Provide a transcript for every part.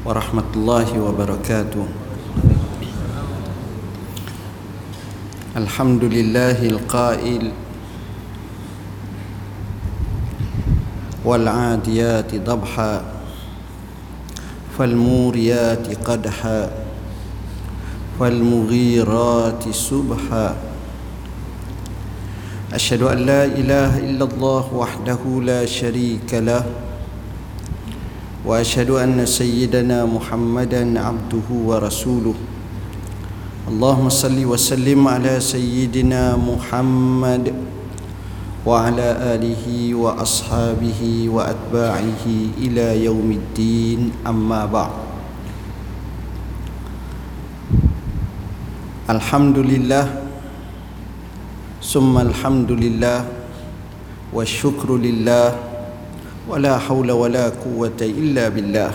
warahmatullahi wabarakatuh. Alhamdulillahil qail wal 'adiyati dabha fal muriyati qadha fal mughirati subha. Asyhadu an la ilaha illallah wahdahu la syarika lah wa asyhadu anna sayyidana Muhammadan abduhu wa rasuluh. Allahumma salli wa sallim ala sayyidina Muhammad wa ala alihi wa ashabihi wa atba'ihi ila yaumiddin, amma ba'd. Alhamdulillah summa alhamdulillah wa syukru lillah wala haula wala quwwata illa billah.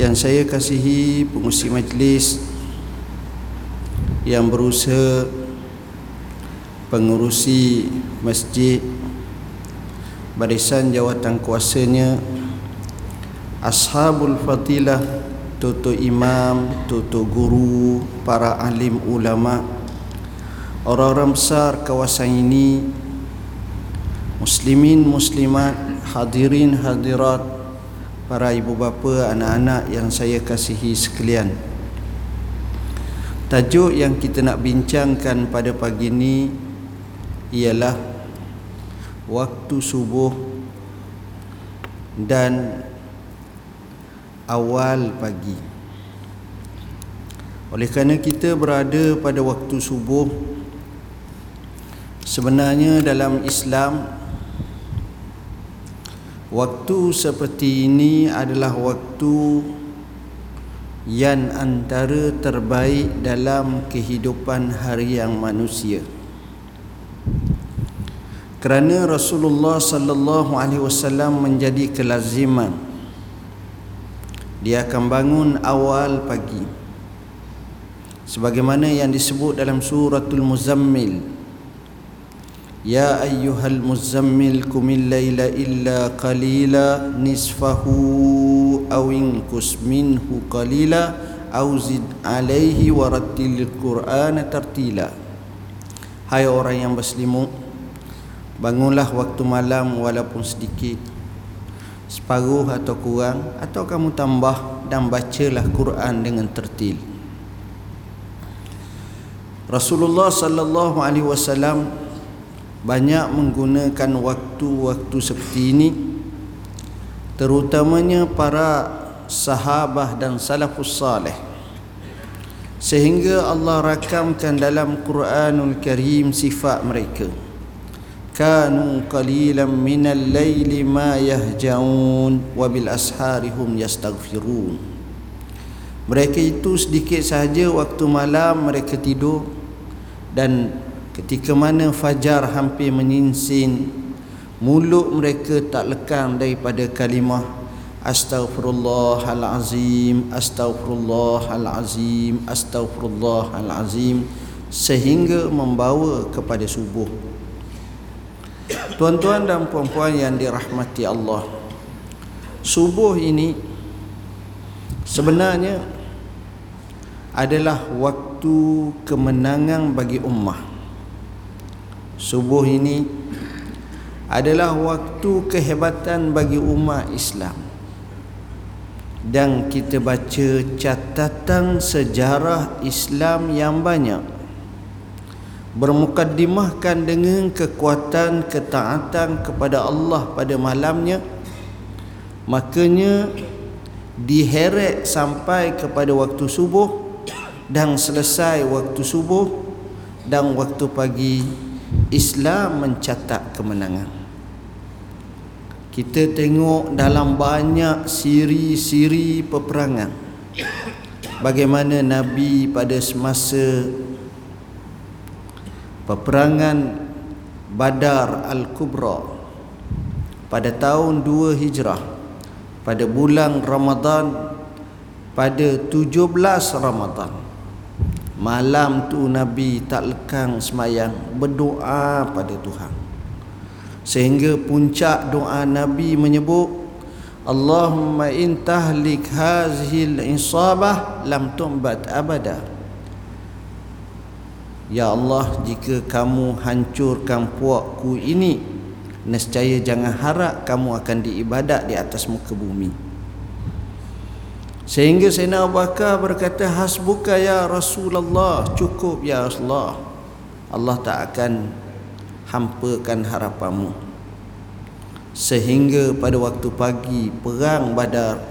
Yang saya kasihi pengurusi majlis, yang berusaha pengurusi masjid, barisan jawatan kuasanya, ashabul fadilah, tutu imam, tutu guru, para alim ulama, orang-orang besar kawasan ini, muslimin, muslimat, hadirin, hadirat, para ibu bapa, anak-anak yang saya kasihi sekalian. Tajuk yang kita nak bincangkan pada pagi ini ialah waktu subuh dan awal pagi. Oleh kerana kita berada pada waktu subuh, sebenarnya dalam Islam waktu seperti ini adalah waktu yang antara terbaik dalam kehidupan harian manusia. Kerana Rasulullah sallallahu alaihi wasallam menjadi kelaziman dia akan bangun awal pagi. Sebagaimana yang disebut dalam suratul Muzammil, ya ayyuhal muzammil qumil laila illa qalila nisfahu aw inqus minhu qalila aw zid alaihi warattilil qur'ana tartila. Hai orang yang berselimut, bangunlah waktu malam walaupun sedikit, separuh atau kurang, atau kamu tambah, dan bacalah Quran dengan tertil. Rasulullah sallallahu alaihi wasallam banyak menggunakan waktu-waktu seperti ini, terutamanya para sahabah dan salafus salih, sehingga Allah rakamkan dalam Quranul Karim sifat mereka. Kanu qalilan minal laili ma yahjaun wa bil asharihum yastaghfirun. Mereka itu sedikit sahaja waktu malam mereka tidur, dan ketika mana fajar hampir menyinsin, mulut mereka tak lekang daripada kalimah astaghfirullahalazim, astaghfirullahalazim, astaghfirullahalazim, sehingga membawa kepada subuh. Tuan-tuan dan puan-puan yang dirahmati Allah, subuh ini sebenarnya adalah waktu kemenangan bagi ummah. Subuh ini adalah waktu kehebatan bagi umat Islam. Dan kita baca catatan sejarah Islam yang banyak bermukaddimahkan dengan kekuatan ketaatan kepada Allah pada malamnya. Makanya diheret sampai kepada waktu subuh dan selesai waktu subuh, dan waktu pagi Islam mencatat kemenangan. Kita tengok dalam banyak siri-siri peperangan bagaimana Nabi pada semasa peperangan Badar Al-Kubra pada tahun 2 Hijrah, pada bulan Ramadan, pada 17 Ramadan malam tu Nabi tak lekang semayang, berdoa pada Tuhan, sehingga puncak doa Nabi menyebut Allahumma in tahlik hazihil isabah lam tumbat abada. Ya Allah, jika kamu hancurkan puakku ini, nescaya jangan harap kamu akan diibadat di atas muka bumi. Sehingga Sayyidina Abu Bakar berkata, hasbuka ya Rasulullah, cukup ya Rasulullah, Allah tak akan hampakan harapanmu. Sehingga pada waktu pagi perang Badar,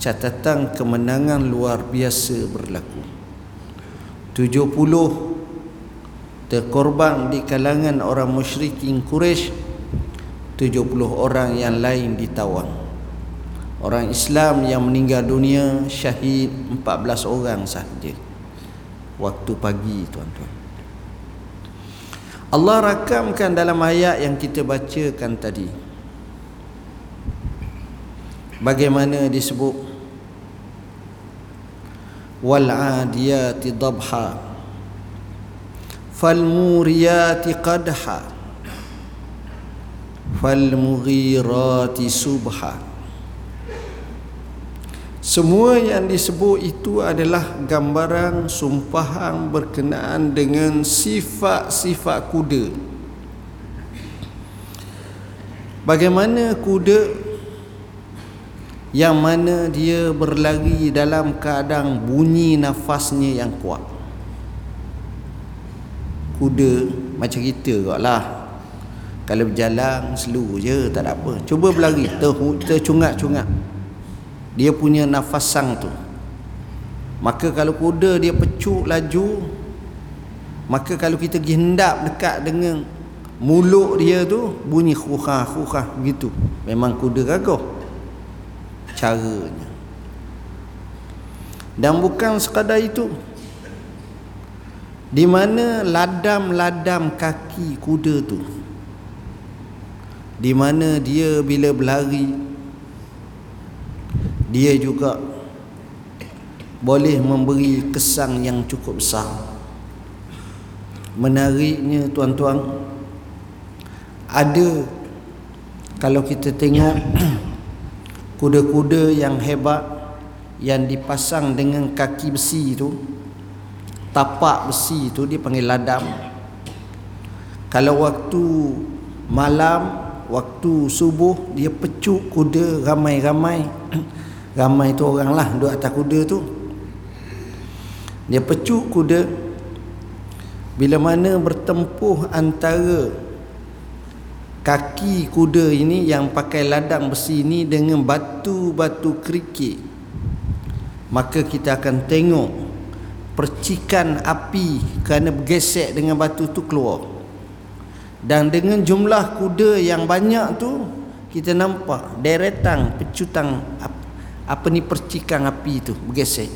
catatan kemenangan luar biasa berlaku. 70 terkorban di kalangan orang musyrikin Quraisy, 70 orang yang lain ditawan. Orang Islam yang meninggal dunia syahid 14 orang sahaja waktu pagi, tuan-tuan. Allah rakamkan dalam ayat yang kita bacakan tadi bagaimana disebut wal adiyati dabha fal muriyati qadha fal mughirati subha. Semua yang disebut itu adalah gambaran sumpahan berkenaan dengan sifat-sifat kuda. Bagaimana kuda yang mana dia berlari dalam keadaan bunyi nafasnya yang kuat. Kuda macam kita katlah, kalau berjalan slow je tak ada apa. Cuba berlari tercungak-cungak, dia punya nafas sang tu. Maka kalau kuda dia pecuk laju, maka kalau kita pergi hendap dekat dengan mulut dia tu, bunyi khukhah-khukhah begitu. Memang kuda gagah caranya. Dan bukan sekadar itu, di mana ladam-ladam kaki kuda tu, di mana dia bila berlari dia juga boleh memberi kesan yang cukup besar. Menariknya, tuan-tuan, ada kalau kita tengok kuda-kuda yang hebat yang dipasang dengan kaki besi tu, tapak besi tu, dia panggil ladam. Kalau waktu malam, waktu subuh, dia pecuk kuda ramai-ramai. Ramai tu orang lah duduk atas kuda tu. Dia pecuk kuda, bila mana bertempuh antara kaki kuda ini yang pakai ladang besi ini dengan batu-batu kerikil, maka kita akan tengok percikan api kerana bergesek dengan batu tu keluar. Dan dengan jumlah kuda yang banyak tu, kita nampak deretan pecutan api, apa ni, percikan api itu bergesek.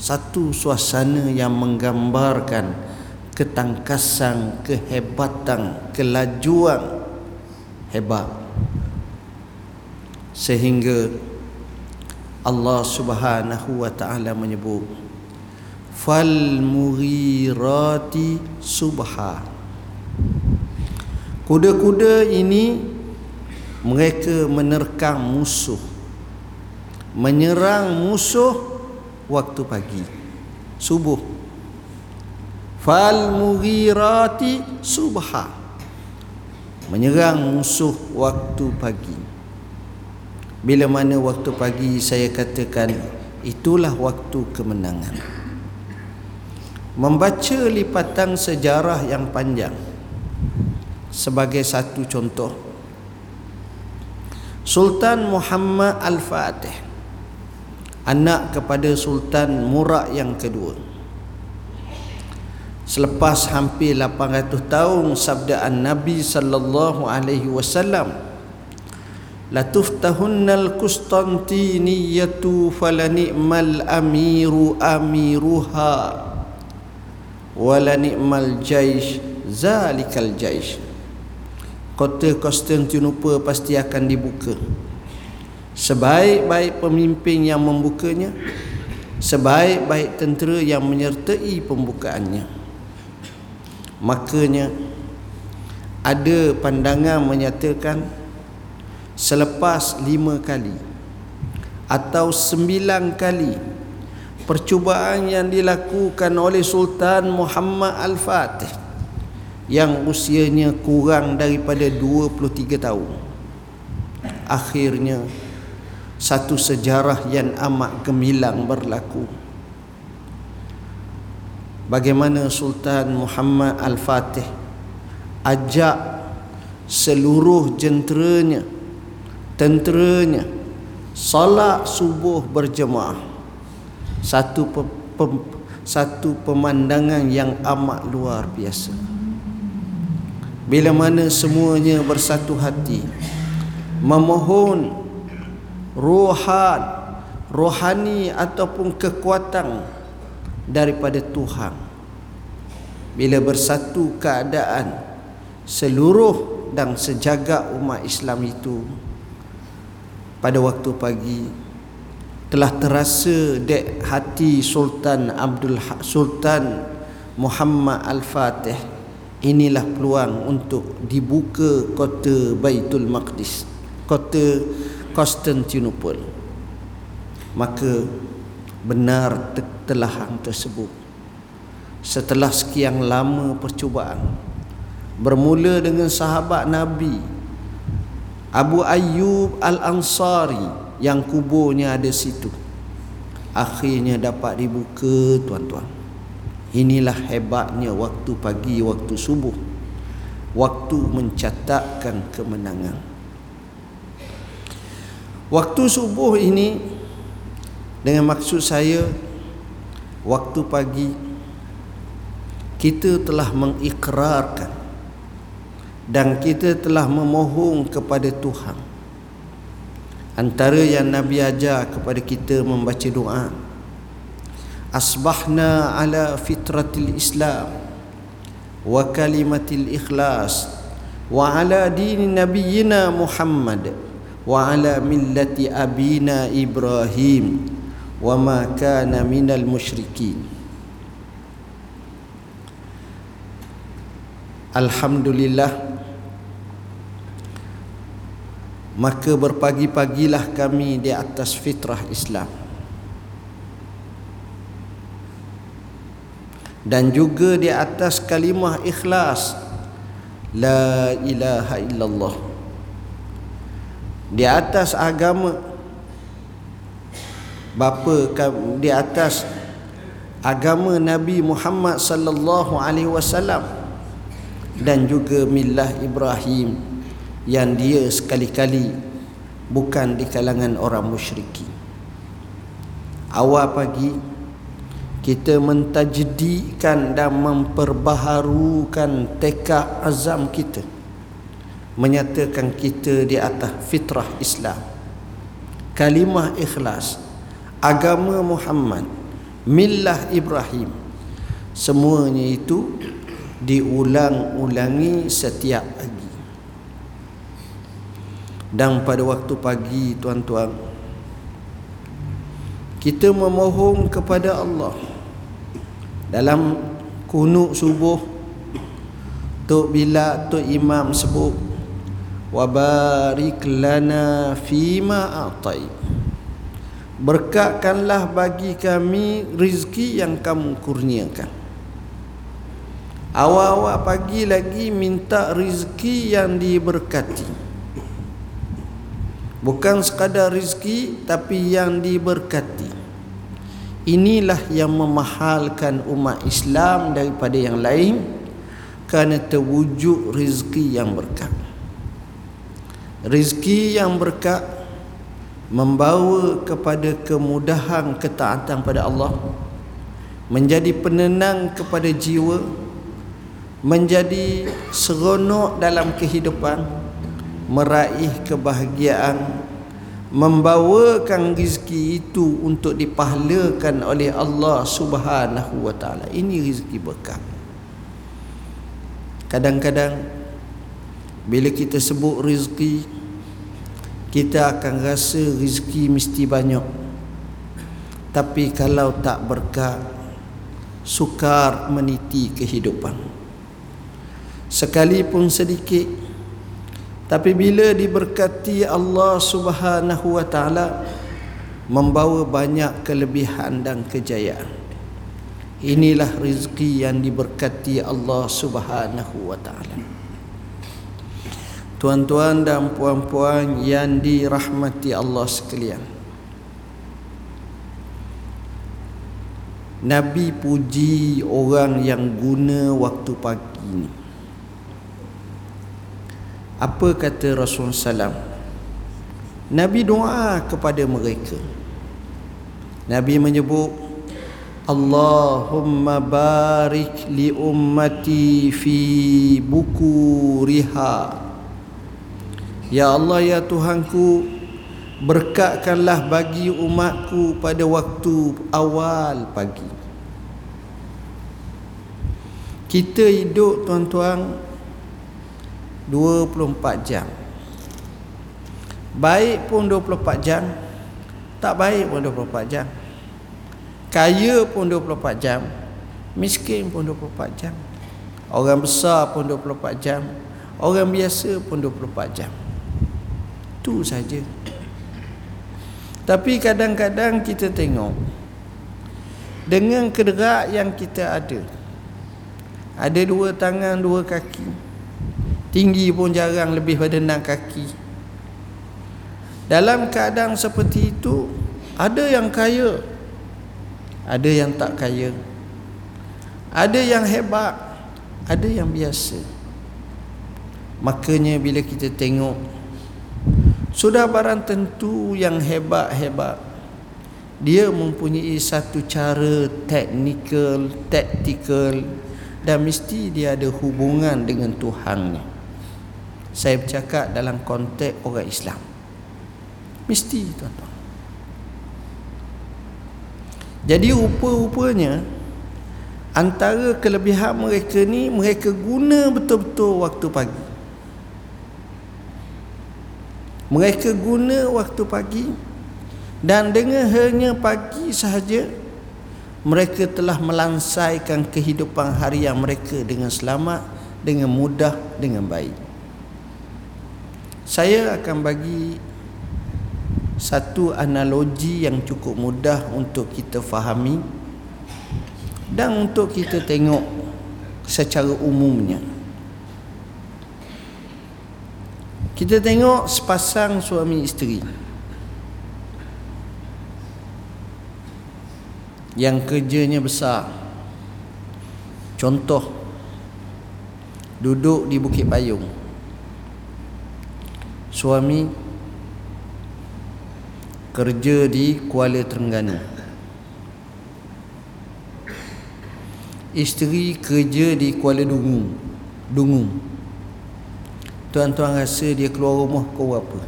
Satu suasana yang menggambarkan ketangkasan, kehebatan, kelajuan hebat. Sehingga Allah Subhanahu wa taala menyebut fal mughirati subha. Kuda-kuda ini mereka menerkam musuh, menyerang musuh waktu pagi subuh. Fal mughirati subha, menyerang musuh waktu pagi. Bila mana waktu pagi, saya katakan itulah waktu kemenangan. Membaca lipatan sejarah yang panjang sebagai satu contoh, Sultan Muhammad Al-Fatih, anak kepada Sultan Murad yang kedua, selepas hampir 800 tahun sabdaan Nabi sallallahu alaihi wasallam, la tuftahunnal Qustantiniyatu falanikmal amiru amiruha walanikmal jaish zalikal jaish. Kota Konstantinopel pasti akan dibuka, sebaik-baik pemimpin yang membukanya, sebaik-baik tentera yang menyertai pembukaannya. Makanya ada pandangan menyatakan selepas 5 kali atau 9 kali percubaan yang dilakukan oleh Sultan Muhammad Al-Fatih yang usianya kurang daripada 23 tahun. Akhirnya satu sejarah yang amat gemilang berlaku. Bagaimana Sultan Muhammad Al-Fatih ajak seluruh tenteranya salat subuh berjemaah. Satu pemandangan yang amat luar biasa. Bila mana semuanya bersatu hati memohon rohani ataupun kekuatan daripada Tuhan. Bila bersatu keadaan seluruh dan sejagat umat Islam itu, pada waktu pagi telah terasa dek hati Sultan Muhammad Al-Fatih, inilah peluang untuk dibuka kota Baitul Maqdis, kota Konstantinopel. Maka benar tertelah tersebut. Setelah sekian lama percubaan, bermula dengan sahabat Nabi Abu Ayyub Al-Ansari yang kuburnya ada situ, akhirnya dapat dibuka, tuan-tuan. Inilah hebatnya waktu pagi, waktu subuh, waktu mencatatkan kemenangan. Waktu subuh ini, dengan maksud saya, waktu pagi kita telah mengikrarkan dan kita telah memohon kepada Tuhan. Antara yang Nabi ajar kepada kita membaca doa, asbahna ala fitratil Islam wa kalimatil ikhlas wa ala dini nabiyyina Muhammad wa ala millati abina Ibrahim wa ma kana minal musyrikin. Alhamdulillah. Maka berpagi-pagilah kami di atas fitrah Islam. Dan juga di atas kalimah ikhlas, la ilaha illallah. Di atas agama bapa, di atas agama Nabi Muhammad sallallahu alaihi wasallam dan juga millah Ibrahim, yang dia sekali-kali bukan di kalangan orang musyriki. Awal pagi kita mentajdikan dan memperbaharukan tekad azam kita, menyatakan kita di atas fitrah Islam, kalimah ikhlas, agama Muhammad, millah Ibrahim. Semuanya itu diulang-ulangi setiap pagi. Dan pada waktu pagi, tuan-tuan, kita memohon kepada Allah. Dalam kunut subuh, Tok Bilal, Tok Imam sebut, wabarik lana fima atai, berkatkanlah bagi kami rizki yang kamu kurniakan. Awal-awal pagi lagi minta rizki yang diberkati. Bukan sekadar rezeki, tapi yang diberkati. Inilah yang memahalkan umat Islam daripada yang lain, kerana terwujud rezeki yang berkat. Rezeki yang berkat membawa kepada kemudahan ketaatan pada Allah, menjadi penenang kepada jiwa, menjadi seronok dalam kehidupan, meraih kebahagiaan, membawakan rezeki itu untuk dipahalakan oleh Allah Subhanahu wa taala. Ini rezeki berkah. Kadang-kadang bila kita sebut rezeki, kita akan rasa rezeki mesti banyak, tapi kalau tak berkah, sukar meniti kehidupan. Sekalipun sedikit, Tapi bila diberkati Allah Subhanahu wa taala, membawa banyak kelebihan dan kejayaan. Inilah rezeki yang diberkati Allah Subhanahu wa taala. Tuan-tuan dan puan-puan yang dirahmati Allah sekalian, Nabi puji orang yang guna waktu pagi ni. Apa kata Rasulullah SAW? Nabi doa kepada mereka. Nabi menyebut, Allahumma barik li ummati fi bukuriha. Ya Allah, ya Tuhanku, berkatkanlah bagi umatku pada waktu awal pagi. Kita hidup, tuan-tuan, 24 jam. Baik pun 24 jam, tak baik pun 24 jam. Kaya pun 24 jam, miskin pun 24 jam. Orang besar pun 24 jam, orang biasa pun 24 jam. Itu saja. Tapi kadang-kadang kita tengok dengan kederak yang kita ada, ada 2 tangan, 2 kaki, tinggi pun jarang lebih pada 6 kaki. Dalam keadaan seperti itu, ada yang kaya, ada yang tak kaya, ada yang hebat, ada yang biasa. Makanya bila kita tengok, sudah barang tentu yang hebat-hebat, dia mempunyai satu cara teknikal, taktikal, dan mesti dia ada hubungan dengan Tuhannya. Saya bercakap dalam konteks orang Islam. Mesti, tuan-tuan. Jadi rupa-rupanya antara kelebihan mereka ni, mereka guna betul-betul waktu pagi. Mereka guna waktu pagi, dan dengan hanya pagi sahaja, mereka telah melansaikan kehidupan harian mereka dengan selamat, dengan mudah, dengan baik. Saya akan bagi satu analogi yang cukup mudah untuk kita fahami dan untuk kita tengok secara umumnya. Kita tengok sepasang suami isteri yang kerjanya besar. Contoh, duduk di Bukit Payung. Suami kerja di Kuala Terengganu. Isteri kerja di Kuala Dungu. Tuan-tuan rasa dia keluar rumah ke apa?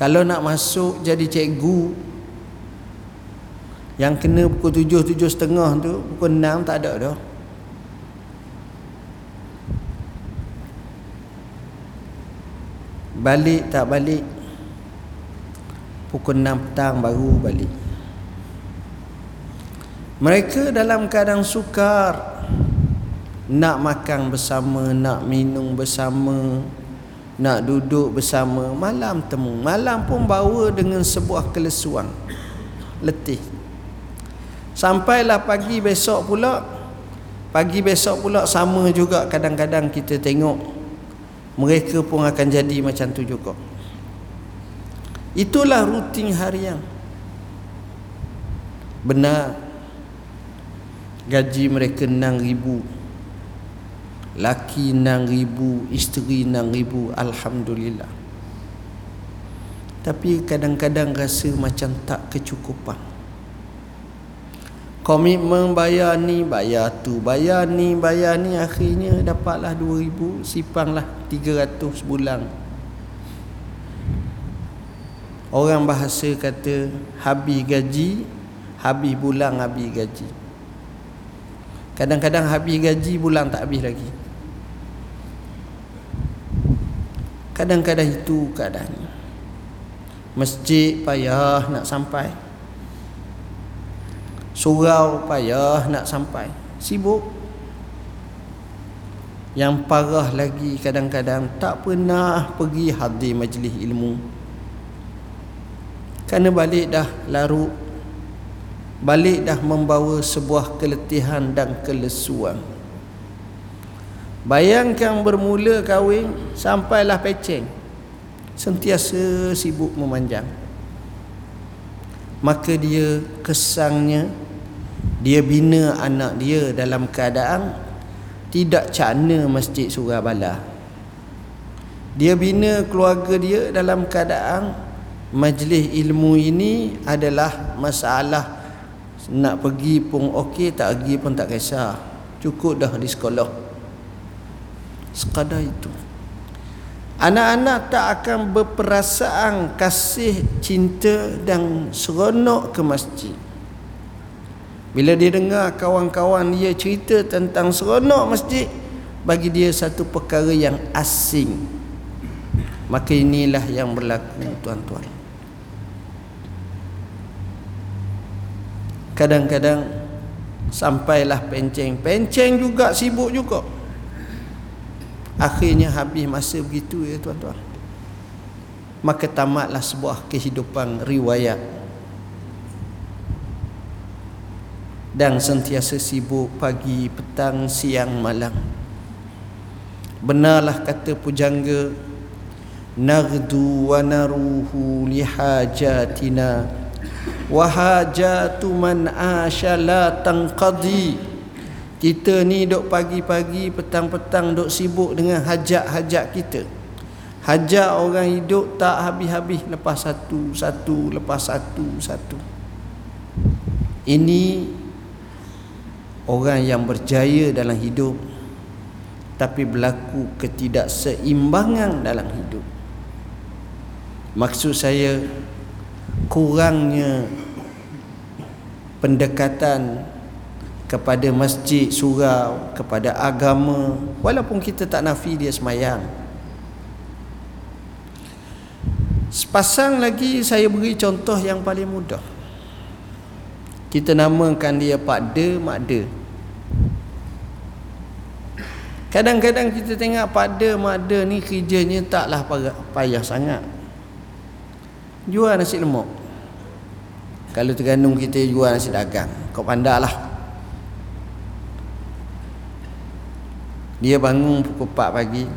Kalau nak masuk jadi cikgu, yang kena pukul 7, 7:30 tu, pukul 6 tak ada dah. Balik tak balik, pukul 6 petang baru balik. Mereka dalam keadaan sukar. Nak makan bersama, nak minum bersama, nak duduk bersama. Malam temu, malam pun bawa dengan sebuah kelesuan, letih. Sampailah pagi besok pula. Pagi besok pula sama juga. Kadang-kadang kita tengok mereka pun akan jadi macam tu juga. Itulah rutin harian. Benar, gaji mereka 6,000, laki 6,000, isteri 6,000, alhamdulillah. Tapi kadang-kadang rasa macam tak kecukupan. Komitmen bayar ni, bayar tu, bayar ni, akhirnya dapatlah 2,000, sipanglah 300 bulan. Orang bahasa kata habis gaji, habis bulan, habis gaji. Kadang-kadang habis gaji, bulan tak habis lagi. Kadang-kadang itu keadaannya. Masjid payah nak sampai, surau payah nak sampai, sibuk. Yang parah lagi, kadang-kadang tak pernah pergi hadir majlis ilmu kerana balik dah larut, balik dah membawa sebuah keletihan dan kelesuan. Bayangkan bermula kahwin sampailah peceng, sentiasa sibuk memanjang. Maka dia kesangnya, dia bina anak dia dalam keadaan tidak cana masjid Surabala. Dia bina keluarga dia dalam keadaan majlis ilmu ini adalah masalah nak pergi pun okey, tak pergi pun tak kisah, cukup dah di sekolah. Sekadar itu. Anak-anak tak akan berperasaan kasih, cinta dan seronok ke masjid. Bila dia dengar kawan-kawan dia cerita tentang seronok masjid, bagi dia satu perkara yang asing. Maka inilah yang berlaku, tuan-tuan. Kadang-kadang sampailah penceng, penceng juga sibuk juga. Akhirnya habis masa begitu ya tuan-tuan. Maka tamatlah sebuah kehidupan riwayat. Dan sentiasa sibuk pagi, petang, siang, malam. Benarlah kata pujangga, nardu wa naruhu lihajatina wa hajatu man asya la tanqadi. Kita ni duk pagi-pagi, petang-petang duk sibuk dengan hajat-hajat kita. Hajat orang hidup tak habis-habis, lepas satu-satu, lepas satu-satu. Ini orang yang berjaya dalam hidup, tapi berlaku ketidakseimbangan dalam hidup. Maksud saya, kurangnya pendekatan kepada masjid surau, kepada agama. Walaupun kita tak nafi dia semayang. Sepasang lagi saya beri contoh yang paling mudah. Kita namakan dia Pak De, Mak De. Kadang-kadang kita tengok Pak De, Mak De ni kerjanya taklah payah sangat. Jual nasi lemak. Kalau tergantung kita jual nasi dagang, kau pandailah. Dia bangun pukul 4 pagi.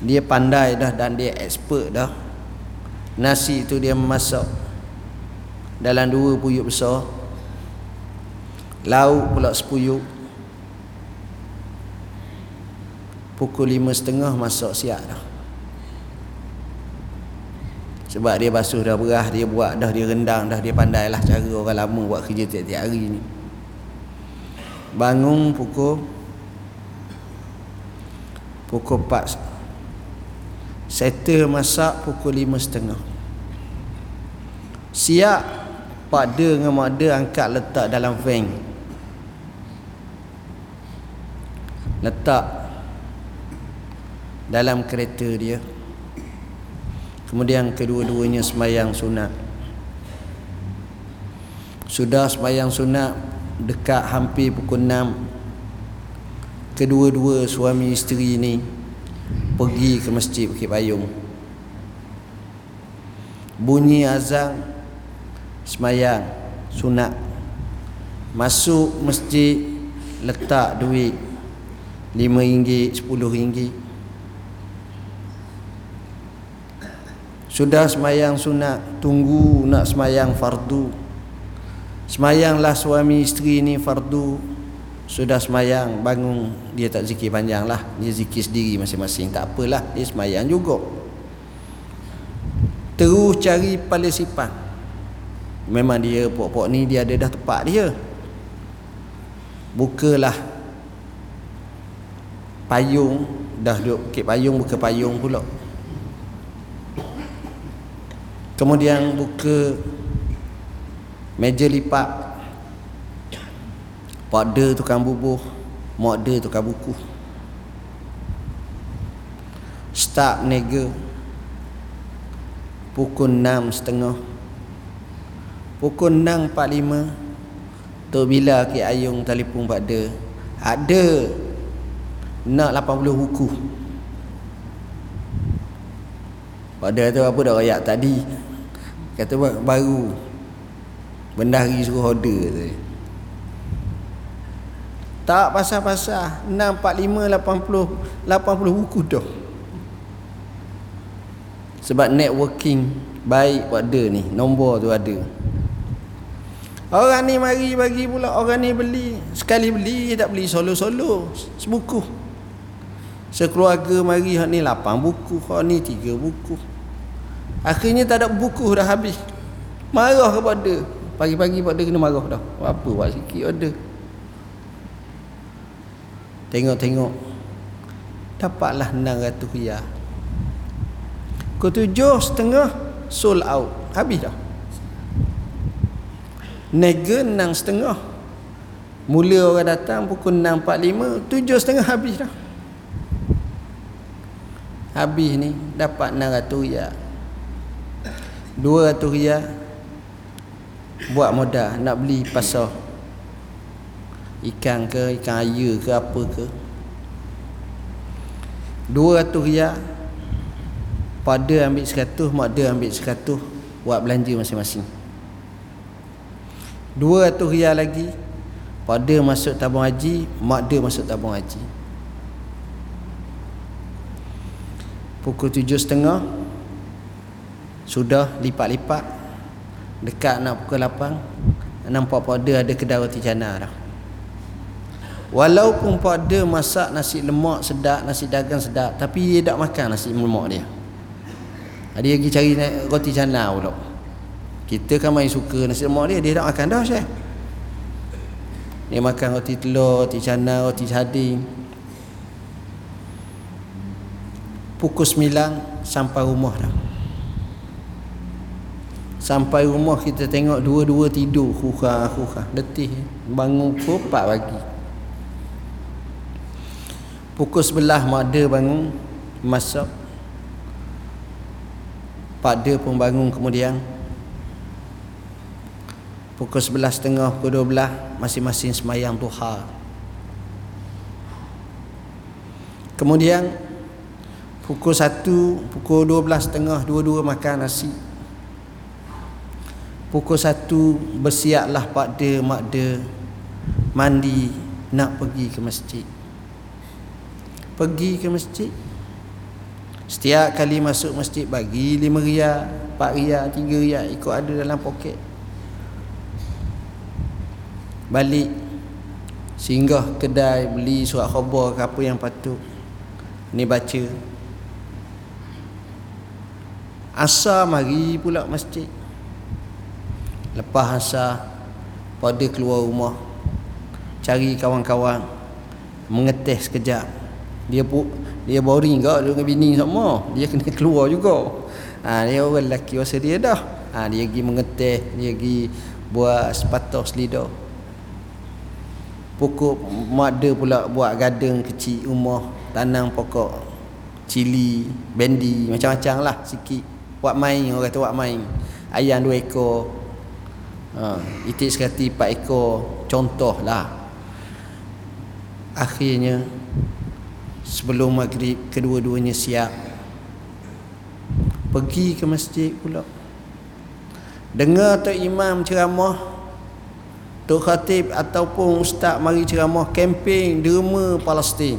Dia pandai dah dan dia expert dah. Nasi tu dia masak dalam 2 puyuk besar, lauk pula 10. Pukul 5.30 masak siap dah. Sebab dia basuh dah berah, dia buat dah, dia rendang dah, dia pandailah cara orang lama buat kerja tiap-tiap hari ni. Bangun pukul 4. Settle masak pukul 5.30. Siap Pak De dengan Mak De angkat letak dalam van. Letak dalam kereta dia. Kemudian kedua-duanya sembahyang sunat. Sudah sembahyang sunat dekat hampir pukul 6. Kedua-dua suami isteri ni pergi ke masjid Bukit Payung. Bunyi azan semayang sunat, masuk masjid, letak duit RM5, RM10. Sudah semayang sunat, tunggu nak semayang fardu. Semayanglah suami isteri ni fardu. Sudah semayang, bangun. Dia tak zikir panjang lah, dia zikir sendiri masing-masing. Tak apalah, dia semayang juga. Terus cari paling sipan. Memang dia pokok-pokok ni dia ada dah tempat dia. Bukalah payung, dah duduk Bukit Payung, buka payung pula. Kemudian buka meja lipat. Pak De tukang bubuh, Mak De tukang buku. Start niaga pukul 6.30. Pukul 6.45 Tok Bila Ki Ayung telefon Pak De, ada nak 80 buku. Pada tu apa dah rakyat tadi kata baru bendahari suruh order tu. Tak pasal-pasal 645 80 buku dah. Sebab networking baik pada ni, nombor tu ada. Orang ni mari bagi pula, orang ni beli. Sekali beli tak beli solo-solo, sebuku. Sekeluarga mari, hak ni 8 buku, hak ni 3 buku. Akhirnya tak ada buku dah habis. Marah kepada pagi-pagi pada kena marah dah. Apa buat sikit order. Tengok-tengok dapatlah 600 riyal. Ke 7.5 sold out. Habis dah. Nega 6.5. Mula orang datang pukul 6.45, 7.5 habis dah. Habis ni dapat 600 riyal. 200 riyal buat modal nak beli pasar ikan ke, ikan air ke, apa ke. 200 riyal pada ambil 100, mak dia ambil 100 buat belanja masing-masing. 200 riyal lagi pada masuk tabung haji, mak dia masuk tabung haji. Pukul 7.30 sudah lipat-lipat. Dekat nak pukul 8 nampak pada ada kedai roti canai dah. Walaupun pada masak nasi lemak sedap, nasi dagang sedap, tapi dia tak makan nasi lemak dia. Dia pergi cari roti canai pula. Kita kan main suka nasi lemak dia, dia tak makan dah Syekh. Dia makan roti telur, roti canai, roti hading. Pukul 9 sampai rumah dah. Sampai rumah kita tengok dua-dua tidur, huha-huha, letih. Bangun pukul 4 pagi. Pukul 11 mak dia bangun masak. Pak dia pun bangun kemudian. Pukul 11.30, pukul 12 masing-masing semayang duha. Kemudian pukul 1, pukul 12.30 dua-dua makan nasi. Pukul 1 bersiaplah pak dia, mak dia mandi nak pergi ke masjid. Pergi ke masjid. Setiap kali masuk masjid bagi 5 riyal, 4 riyal, 3 riyal ikut ada dalam poket. Balik singgah kedai beli surat khabar ke apa yang patut. Ni baca. Asar mari pula masjid. Lepas asar pada keluar rumah cari kawan-kawan mengetih sekejap. Dia boring juga dengan bini sama. Dia kena keluar juga. Dia orang lelaki masa dia dah. Dia pergi mengetih, dia pergi buat sepatah selidar. Pokok mak dia pula buat garden kecil rumah, tanam pokok cili, bendi, macam-macam lah sikit. Wak main, orang kata wak main. Ayam 2 ekor, itik sekati 4 ekor. Contoh lah. Akhirnya sebelum maghrib kedua-duanya siap. Pergi ke masjid pula. Dengar Tok Imam ceramah, Tok Khatib ataupun Ustaz mari ceramah kempen derma Palestin.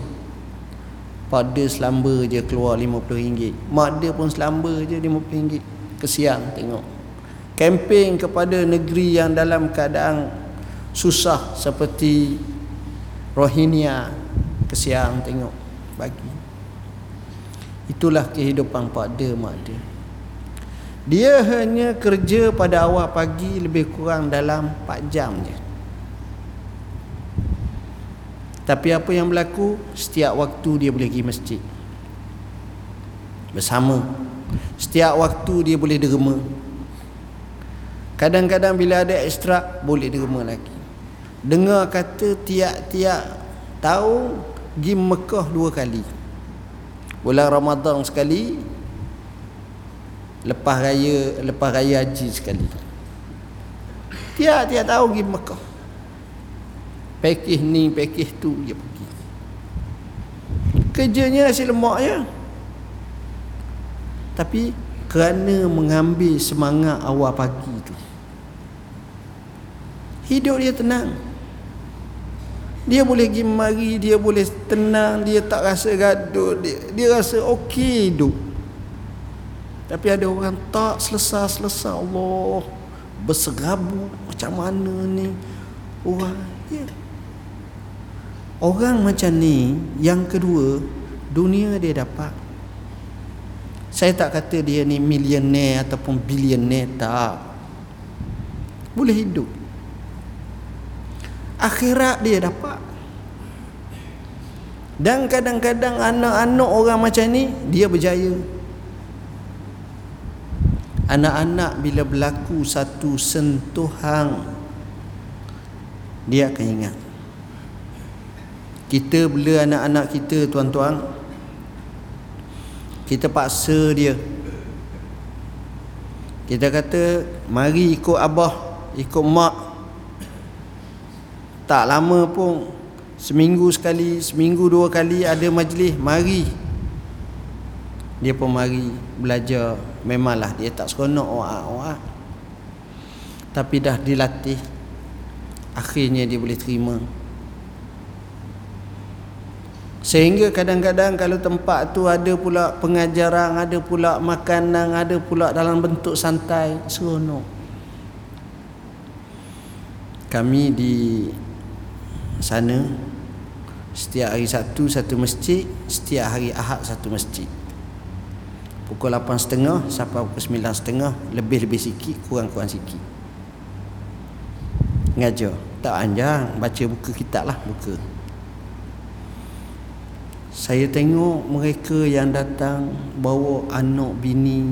Pada selamba je keluar RM50. Mak dia pun selamba je RM50. Kesian tengok. Kempen kepada negeri yang dalam keadaan susah seperti Rohingya. Kesian tengok. Bagi. Itulah kehidupan pak dia, mak dia. Dia hanya kerja pada awal pagi lebih kurang dalam 4 jam je. Tapi apa yang berlaku, setiap waktu dia boleh pergi masjid bersama. Setiap waktu dia boleh derma. Kadang-kadang bila ada ekstrak boleh derma lagi. Dengar kata tiap-tiap tahun pergi Mekah 2 kali. Bulan Ramadan sekali, Lepas raya haji sekali. Tiap-tiap tahun pergi Mekah. pakej ni, pakej tu je pergi. Kerjanya nasi lemak je. Tapi kerana mengambil semangat awal pagi tu, hidup dia tenang. Dia boleh pergi mari, dia boleh tenang, dia tak rasa gaduh, dia rasa okey hidup. Tapi ada orang tak selesa-selesa, Allah, berserabu macam mana ni. Orang dia, orang macam ni, yang kedua, dunia dia dapat. Saya tak kata dia ni milioner ataupun bilioner, tak. Boleh hidup. Akhirat dia dapat. Dan kadang-kadang anak-anak orang macam ni, dia berjaya. Anak-anak bila berlaku satu sentuhan, dia akan ingat. Kita bela anak-anak kita, tuan-tuan, kita paksa dia. Kita kata mari ikut abah, ikut mak. Tak lama pun, seminggu sekali, seminggu dua kali ada majlis, mari. Dia pun mari belajar. Memanglah dia tak seronok, tapi dah dilatih, akhirnya dia boleh terima. Sehingga kadang-kadang kalau tempat tu ada pula pengajaran, ada pula makanan, ada pula dalam bentuk santai, seronok. Kami di sana setiap hari Sabtu satu masjid, setiap hari Ahad satu masjid, pukul 8.30 sampai pukul 9.30, lebih-lebih sikit, kurang-kurang sikit. Ngajar tak anjang, baca buku kitab lah, buku. Saya tengok mereka yang datang bawa anak bini,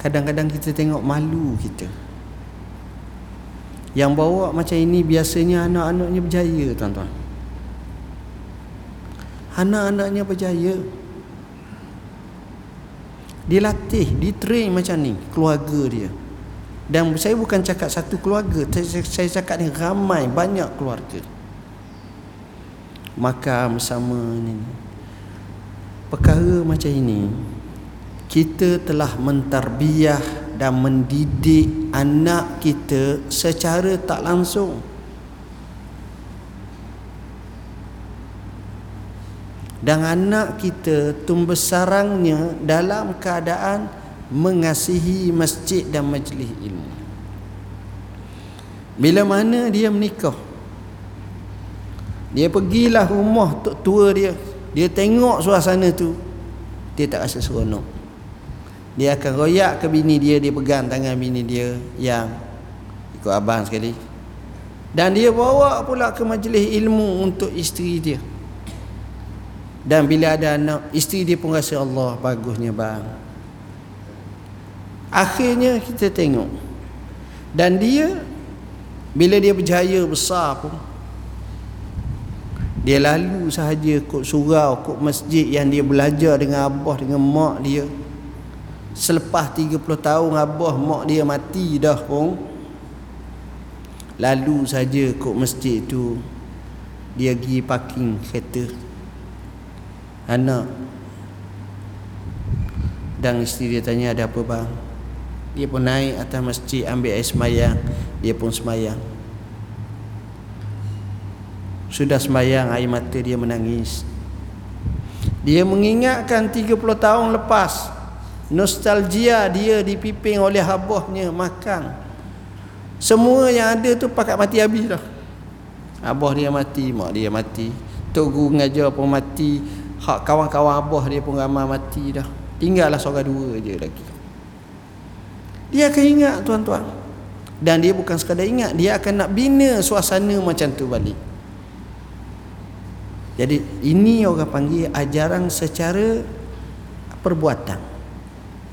kadang-kadang kita tengok malu kita. Yang bawa macam ini biasanya anak-anaknya berjaya, tuan-tuan. Anak-anaknya berjaya. Dilatih, ditrain macam ni keluarga dia. Dan saya bukan cakap satu keluarga, saya cakap ni ramai, banyak keluarga. Makan bersama ni. Perkara macam ini, kita telah mentarbiyah dan mendidik anak kita secara tak langsung. Dan anak kita tumbuh sarangnya dalam keadaan mengasihi masjid dan majlis ilmu. Bila mana dia menikah, dia pergilah rumah tok tua dia, dia tengok suasana tu, dia tak rasa seronok. Dia akan royak ke bini dia, dia pegang tangan bini dia yang ikut abang sekali. Dan dia bawa pula ke majlis ilmu untuk isteri dia. Dan bila ada anak, isteri dia pun rasa Allah bagusnya bang. Akhirnya kita tengok. Dan dia, bila dia berjaya besar pun, dia lalu sahaja kok surau, kok masjid yang dia belajar dengan abah, dengan mak dia. Selepas 30 tahun abah mak dia mati dah pun, lalu saja kat masjid tu, dia pergi parking kereta anak. Dan isteri dia tanya ada apa bang, dia pun naik atas masjid ambil air semayang, dia pun semayang. Sudah semayang, air mata dia menangis. Dia mengingatkan 30 tahun lepas, nostalgia dia dipiping oleh abahnya makan. Semua yang ada tu pakat mati habis dah. Abah dia mati, mak dia mati, tok guru mengajar pun mati, hak kawan-kawan abah dia pun ramai mati dah. Tinggallah seorang dua je lagi. Dia akan ingat, tuan-tuan. Dan dia bukan sekadar ingat, dia akan nak bina suasana macam tu balik. Jadi ini orang panggil ajaran secara perbuatan.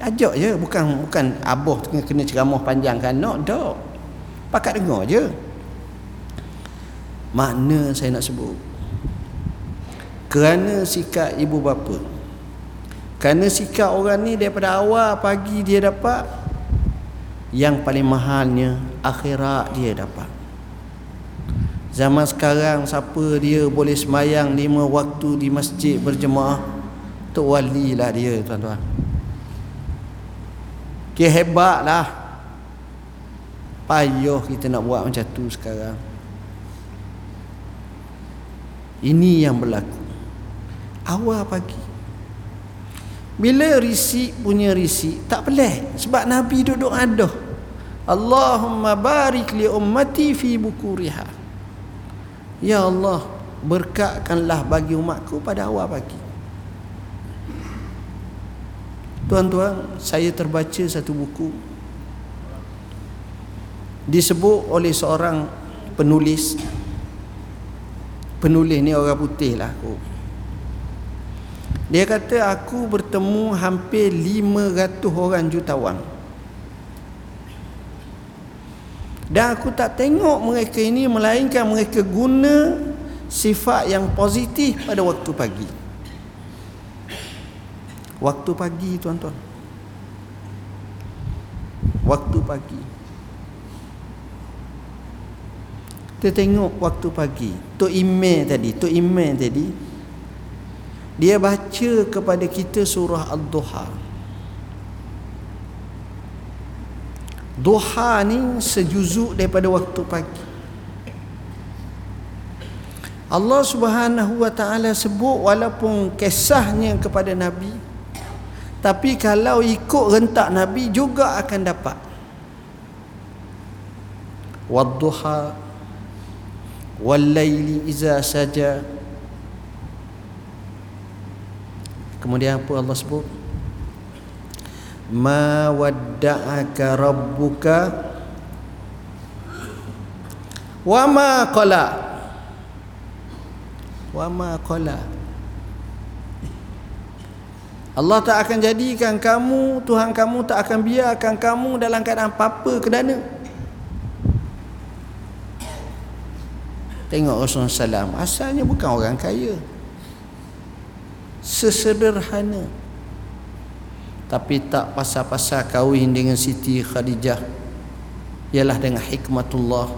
Ajak je, bukan abah kena ceramah panjang ke anak, tak. Pakat dengar je. Makna saya nak sebut, kerana sikap ibu bapa, kerana sikap orang ni daripada awal pagi dia dapat, yang paling mahalnya akhirat dia dapat. Zaman sekarang siapa dia boleh sembahyang 5 waktu di masjid berjemaah? Tok Wali lah dia, tuan-tuan. Dia hebat lah. Payuh kita nak buat macam tu sekarang. Ini yang berlaku. Awal pagi, bila risik punya risik, tak pelik. Sebab Nabi duduk aduh, Allahumma barik li ummati fi bukuriha. Ya Allah, berkatkanlah bagi umatku pada awal pagi. Tuan-tuan, saya terbaca satu buku, disebut oleh seorang penulis. Penulis ni orang putih lah aku. Dia kata, aku bertemu hampir 500 orang jutawan, dan aku tak tengok mereka ini melainkan mereka guna sifat yang positif pada waktu pagi. Waktu pagi, tuan-tuan, waktu pagi. Kita tengok waktu pagi. Tok Imam tadi dia baca kepada kita surah Ad-Duha. Duha ni sejuzuk daripada waktu pagi. Allah Subhanahu wa taala sebut walaupun kisahnya kepada Nabi, tapi kalau ikut rentak Nabi juga akan dapat. Wadduha wallaili iza saja. Kemudian apa Allah sebut? Ma wadda'aka rabbuka wa ma qala. Allah tak akan jadikan kamu, Tuhan kamu tak akan biarkan kamu dalam keadaan apa-apa kedana. Tengok Rasulullah SAW, asalnya bukan orang kaya, sesederhana, tapi tak pasal-pasal kahwin dengan Siti Khadijah, ialah dengan hikmatullah.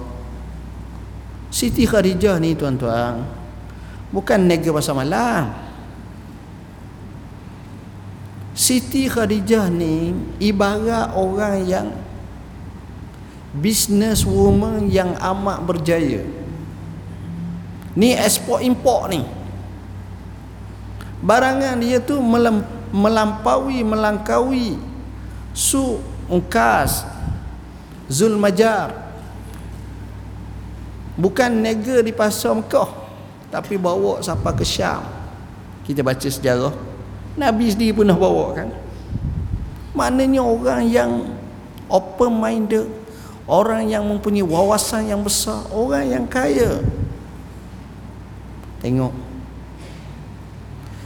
Siti Khadijah ni, tuan-tuan, bukan nega pasal malam. Siti Khadijah ni ibarat orang yang business woman yang amat berjaya. Ni ekspor import ni, barangan dia tu melangkaui Su Ungkas Zulmajar. Bukan nega di pasar Mekah, tapi bawa sampai ke Syam. Kita baca sejarah, Nabi sendiri pun dah bawa kan. Maknanya orang yang open minded, orang yang mempunyai wawasan yang besar, orang yang kaya. Tengok,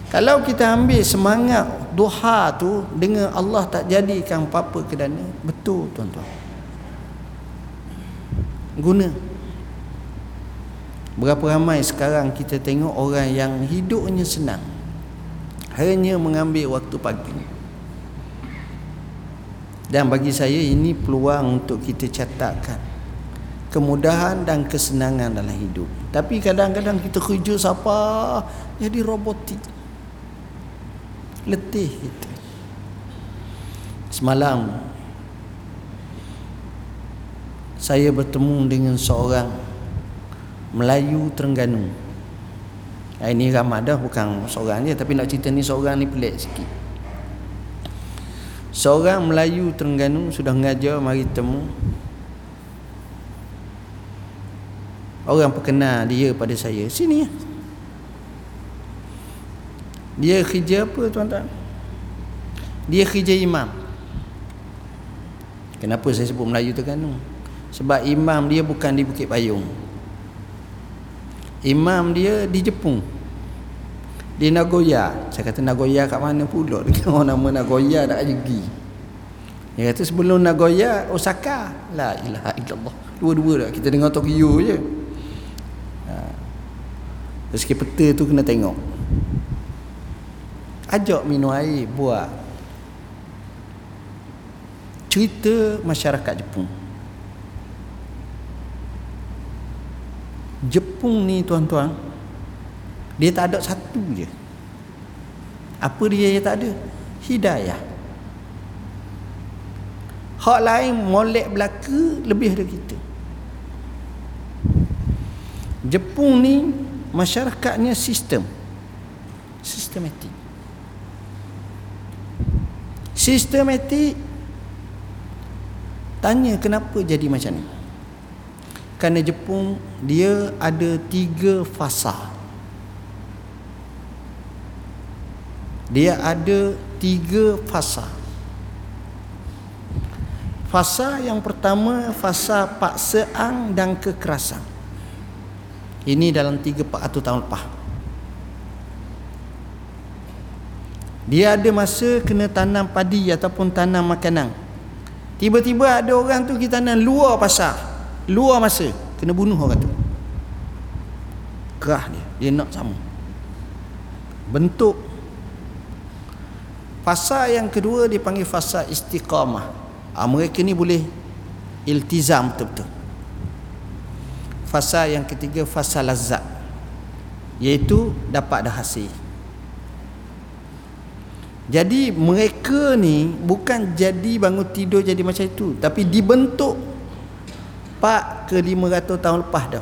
kalau kita ambil semangat duha tu dengan Allah tak jadikan apa-apa kerana, betul tuan-tuan, guna. Berapa ramai sekarang kita tengok orang yang hidupnya senang, hanya mengambil waktu pagi. Dan bagi saya ini peluang untuk kita catatkan kemudahan dan kesenangan dalam hidup. Tapi kadang-kadang kita kerja siapa jadi robotik, letih kita. Semalam saya bertemu dengan seorang Melayu Terengganu. Ini ramai dah, bukan seorang je, tapi nak cerita ni seorang ni pelik sikit. Seorang Melayu Terengganu sudah mengajar, mari temu. Orang perkenal dia pada saya, sini ya. Dia kerja apa, tuan-tuan? Dia kerja imam. Kenapa saya sebut Melayu Terengganu? Sebab imam dia bukan di Bukit Payung. Imam dia di Jepun, di Nagoya. Saya kata Nagoya kat mana pula? Dia orang nama Nagoya tak pergi. Dia kata sebelum Nagoya Osaka. La ilaha illallah. Dua-dua dah kita dengar Tokyo je. Rezeki peta tu kena tengok. Ajak minum air, buat cerita masyarakat Jepun. Jepun ni tuan-tuan, dia tak ada satu je. Apa dia tak ada? Hidayah. Hak lain molek belaka lebih dari kita. Jepun ni masyarakatnya sistematik. Tanya kenapa jadi macam ni? Kerana Jepun dia ada 3 fasa. Dia ada 3 fasa. Fasa yang pertama, fasa paksaan dan kekerasan. Ini dalam 300 tahun lepas. Dia ada masa kena tanam padi ataupun tanam makanan. Tiba-tiba ada orang tu kita tanam luar pasar, luar masa, kena bunuh orang tu. Kerah dia nak sama. Bentuk. Fasa yang kedua dipanggil fasa istiqamah. Mereka ni boleh iltizam betul-betul. Fasa yang ketiga, fasa lazat, iaitu dapat dah hasil. Jadi mereka ni bukan jadi bangun tidur jadi macam itu, tapi dibentuk pak ke 500 tahun lepas dah.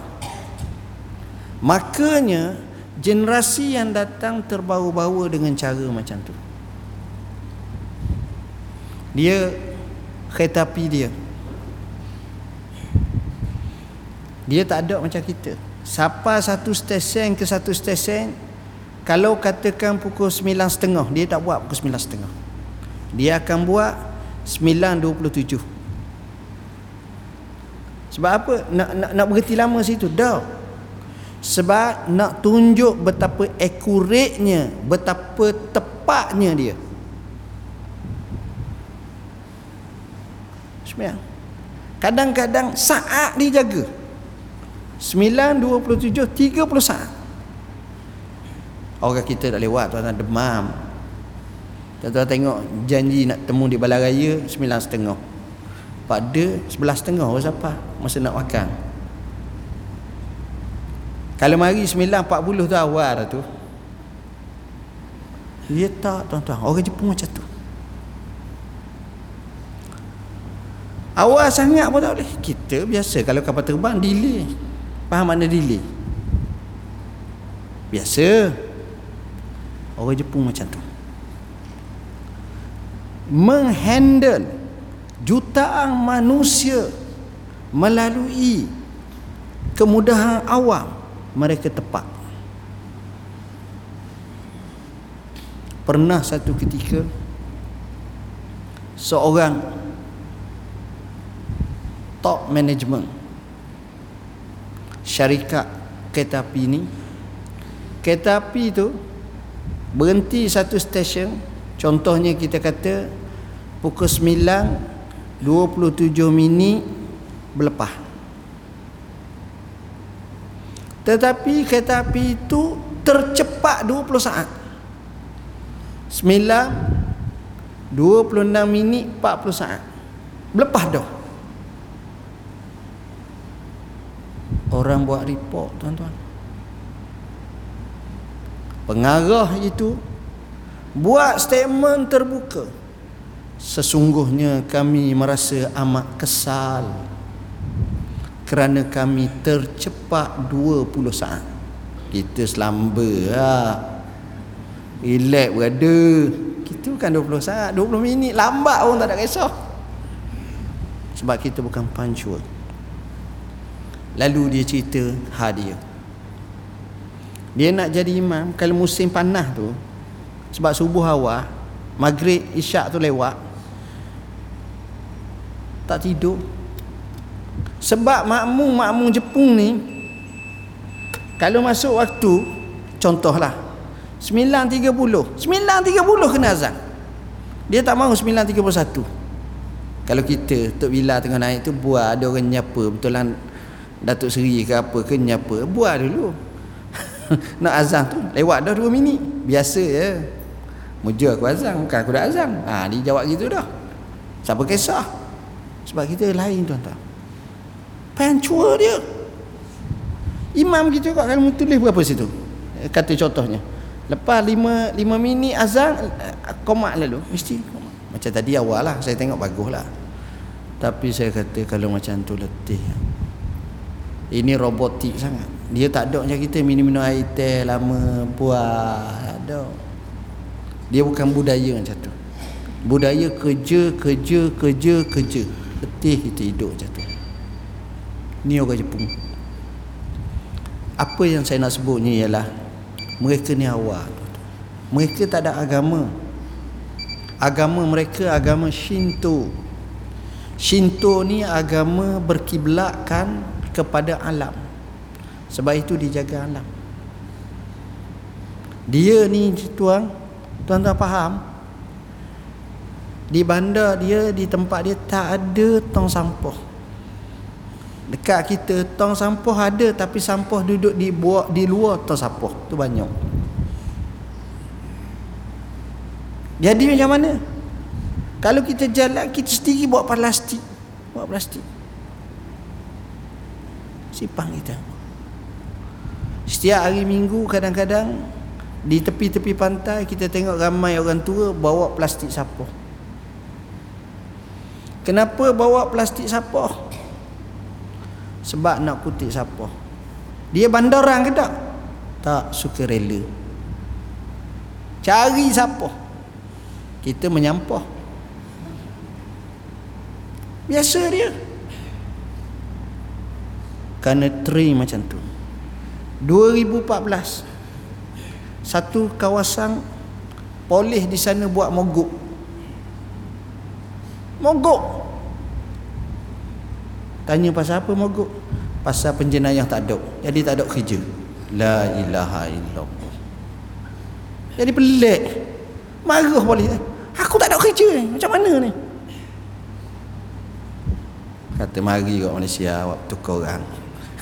Makanya generasi yang datang terbawa-bawa dengan cara macam tu. Dia kereta api dia tak ada macam kita. Sampai satu stesen ke satu stesen, kalau katakan pukul 9.30, dia tak buat pukul 9.30, dia akan buat 9.27. sebab apa? Nak berhenti lama situ dah. Sebab nak tunjuk betapa akuratnya, betapa tepatnya dia. Kadang-kadang saat dijaga 9.27, 30 saat. Orang kita tak lewat, tuan-tuan, demam. Tuan-tuan tengok janji nak temu di balai raya 9.30, pada 11.30 orang siapa masa nak makan. Kalau mari 9.40 tu awal tu. Dia tak, tuan-tuan, orang Jepun macam tu. Awal sangat pun tak boleh. Kita biasa kalau kapal terbang delay. Faham makna delay? Biasa. Orang Jepun macam tu. Menghandle jutaan manusia melalui kemudahan awam, mereka tepat. Pernah satu ketika seorang top management syarikat kereta api ni, kereta api tu berhenti satu stesen, contohnya kita kata pukul 9.27 berlepas, tetapi kereta api itu tercepat 20 saat, 9.26 40 saat, berlepas dah. Orang buat report, tuan-tuan. Pengarah itu buat statement terbuka. Sesungguhnya kami merasa amat kesal kerana kami tercepat 20 saat. Kita selamba lah. Relax, brother. Kita bukan 20 saat, 20 minit. Lambat orang tak ada kisah. Sebab kita bukan punctual. Lalu dia cerita hadiah. Dia nak jadi imam kalau musim panas tu. Sebab subuh awal, maghrib, isyak tu lewat, tak tidur. Sebab makmum Jepun ni kalau masuk waktu, contohlah 9.30, 9.30 kena azan. Dia tak mahu 9.31. Kalau kita Tok Bila tengah naik tu buat, ada orang nyapa, betulan Datuk Seri ke apa ke nyapa, buat dulu. Nak azan tu lewat dah 2 minit. Biasa je. Muja aku azan, bukan aku dah azan. Dia jawab gitu dah. Siapa kisah? Sebab kita lain, tuan-tuan. Pancua dia. Imam kita kat dalam tulis berapa situ? Kata contohnya, lepas 5 minit azan qomat lalu, mesti qomat. Macam tadi awal lah saya tengok baguslah. Tapi saya kata kalau macam tu letih. Ini robotik sangat. Dia tak ada macam kita minum air teh lama buat ada. Dia bukan budaya macam tu. Budaya kerja. Letih kita hidup macam tu. Ni orang Jepun. Apa yang saya nak sebut ni ialah mereka ni awal. Mereka tak ada agama. Agama mereka agama Shinto. Shinto ni agama berkiblatkan kepada alam. Sebab itu dijaga alam. Dia ni tuan-tuan faham? Di bandar dia, di tempat dia tak ada tong sampah. Dekat kita tong sampah ada, tapi sampah duduk di luar tong sampah. Tu banyak. Jadi macam mana? Kalau kita jalan, kita sendiri buat plastik. Sipang kita. Setiap hari Minggu kadang-kadang di tepi-tepi pantai kita tengok ramai orang tua bawa plastik sampah. Kenapa bawa plastik sampah? Sebab nak kutip sampah. Dia bandar orang ke tak? Tak suka rela. Cari sampah. Kita menyampah. Biasa dia. Kerana train macam tu. 2014 satu kawasan polis di sana buat mogok. Tanya pasal apa mogok? Pasal penjenayah tak ada. Jadi tak ada kerja. La ilaha illallah. Jadi pelik. Marah polis. Aku tak ada kerja ni. Macam mana ni? Kata mari kat Malaysia awak tukar orang.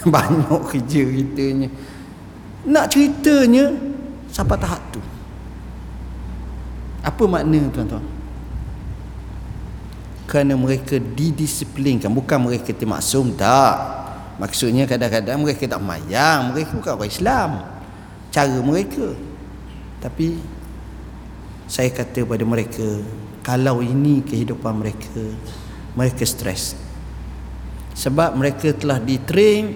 Banyak kerja kitanya. Nak ceritanya sampai tahap tu. Apa makna tuan-tuan? Kerana mereka didisiplinkan. Bukan mereka maksum, tak. Maksudnya kadang-kadang mereka tak mayang. Mereka bukan orang Islam. Cara mereka. Tapi saya kata pada mereka, kalau ini kehidupan mereka, mereka stres. Sebab mereka telah ditrain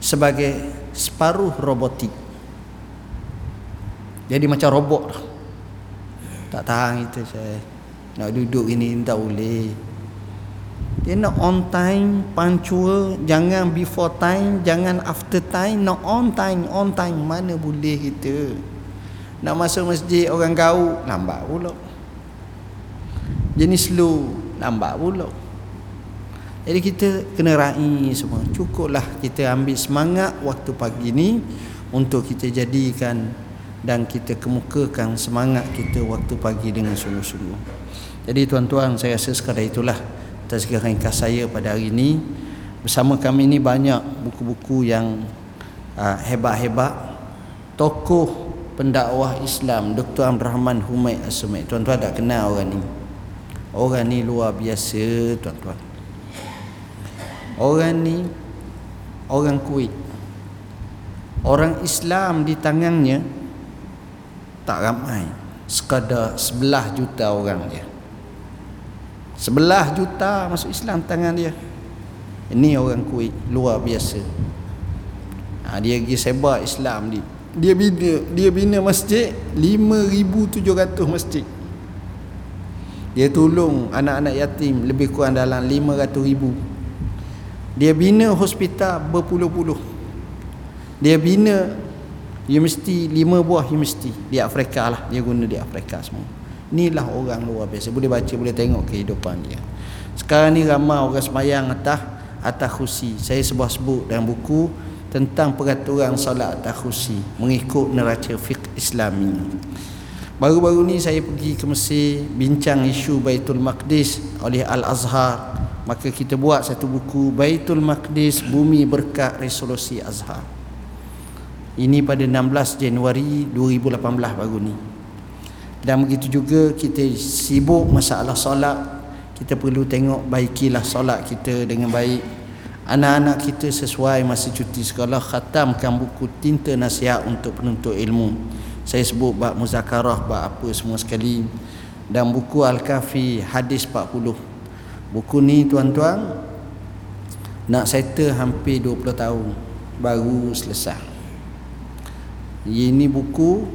sebagai separuh robotik. Jadi macam robot. Tak tahan kita saya. Nak duduk ini tak boleh. Dia nak on time, punctual, jangan before time, jangan after time, nak on time mana boleh kita. Nak masuk masjid orang gaul, lambat pula. Jenis slow, lambat pula. Jadi kita kena raih semua. Cukuplah kita ambil semangat waktu pagi ni untuk kita jadikan dan kita kemukakan semangat kita waktu pagi dengan sungguh-sungguh. Jadi tuan-tuan, saya rasa sekadar itulah tazkirah ringkas saya pada hari ini. Bersama kami ni banyak buku-buku yang hebat-hebat. Tokoh pendakwah Islam Dr. Abdul Rahman Humaid As-Sumaid. Tuan-tuan tak kenal orang ni. Orang ni luar biasa tuan-tuan. Orang ni orang Kuwait. Orang Islam di tangannya tak ramai. Sekadar 11 juta orang je. 11 juta masuk Islam tangan dia. Ini orang Kuwait luar biasa. Dia pergi sebar Islam ni. Dia bina masjid 5,700 masjid. Dia tolong anak-anak yatim lebih kurang dalam 500,000. Dia bina hospital berpuluh-puluh. Dia bina universiti, 5 buah universiti di Afrika lah. Dia guna di Afrika semua. Inilah orang luar biasa. Boleh baca, boleh tengok kehidupan dia. Sekarang ni ramai orang semayang atas kursi. Saya sebut dalam buku tentang peraturan solat atas kursi mengikut neraca fiqh Islami. Baru-baru ni saya pergi ke Mesir bincang isu Baitul Maqdis oleh Al-Azhar. Maka kita buat satu buku Baitul Maqdis Bumi Berkat Resolusi Azhar. Ini pada 16 Januari 2018 baru ni. Dan begitu juga kita sibuk masalah solat. Kita perlu tengok baikilah solat kita dengan baik. anak-anak kita sesuai masa cuti sekolah khatamkan buku Tinta Nasihat untuk Penuntut Ilmu. Saya sebut bab muzakarah, bab apa semua sekali, dan buku Al-Kafi hadis 40. Buku ni tuan-tuan nak settle hampir 20 tahun baru selesai. Ini buku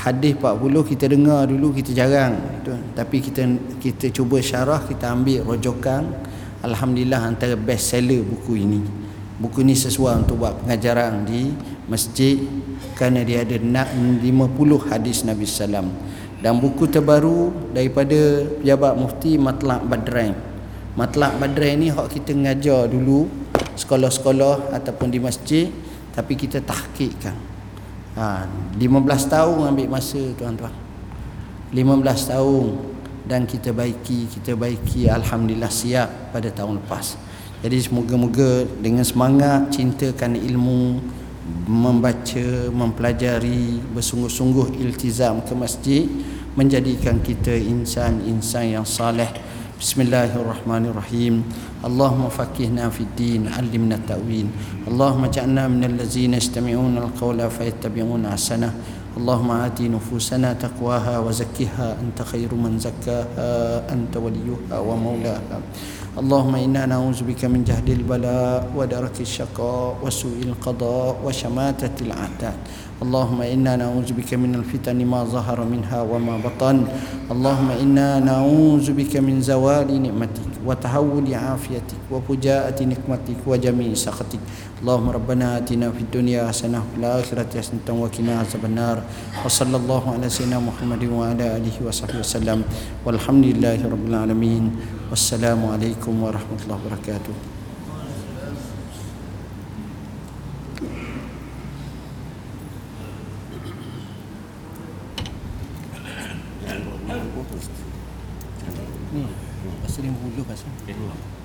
hadis 40 kita dengar dulu, kita jarang tuan, tapi kita cuba syarah, kita ambil rojokan. Alhamdulillah antara best seller buku ini. Buku ni sesuai untuk buat pengajaran di masjid kerana dia ada 50 hadis Nabi sallam. Dan buku terbaru daripada pejabat mufti Matlab Badrain. Matlab Badrain ni hak kita ngajar dulu sekolah-sekolah ataupun di masjid, tapi kita tahqiqkan. 15 tahun ambil masa tuan-tuan. 15 tahun dan kita baiki alhamdulillah siap pada tahun lepas. Jadi semoga-moga dengan semangat cintakan ilmu, membaca, mempelajari, bersungguh-sungguh iltizam ke masjid, menjadikan kita insan-insan yang saleh. Bismillahirrahmanirrahim. Allahumma faqihna fid din, 'allimna ta'wil. Allahumma ja'alna minal ladzina yastami'una al-qawla fayattabi'una ahsana. Allahumma ati nufusana taqwaha wa zakkiha anta khairu man zakkaha anta waliyuha wa maulaha. اللهم إنا نعوذ بك من جهد البلاء ودرك الشقاء وسوء القضاء وشماتة الأعداء. اللهم إنا نعوذ بك من الفتن ما ظهر منها وما بطن. اللهم إنا نعوذ بك من زوال نعمتك وتهول عافيتك وفجاءة نقمتك وجميع سخطك. اللهم ربنا آتنا في الدنيا حسنة وفي الآخرة حسنة وقنا عذاب النار. وصلى الله على سيدنا محمد وعلى آله وصحبه وسلم والحمد لله رب العالمين والسلام عليكم ورحمة الله وبركاته. Ni pasal yang bulu pasal.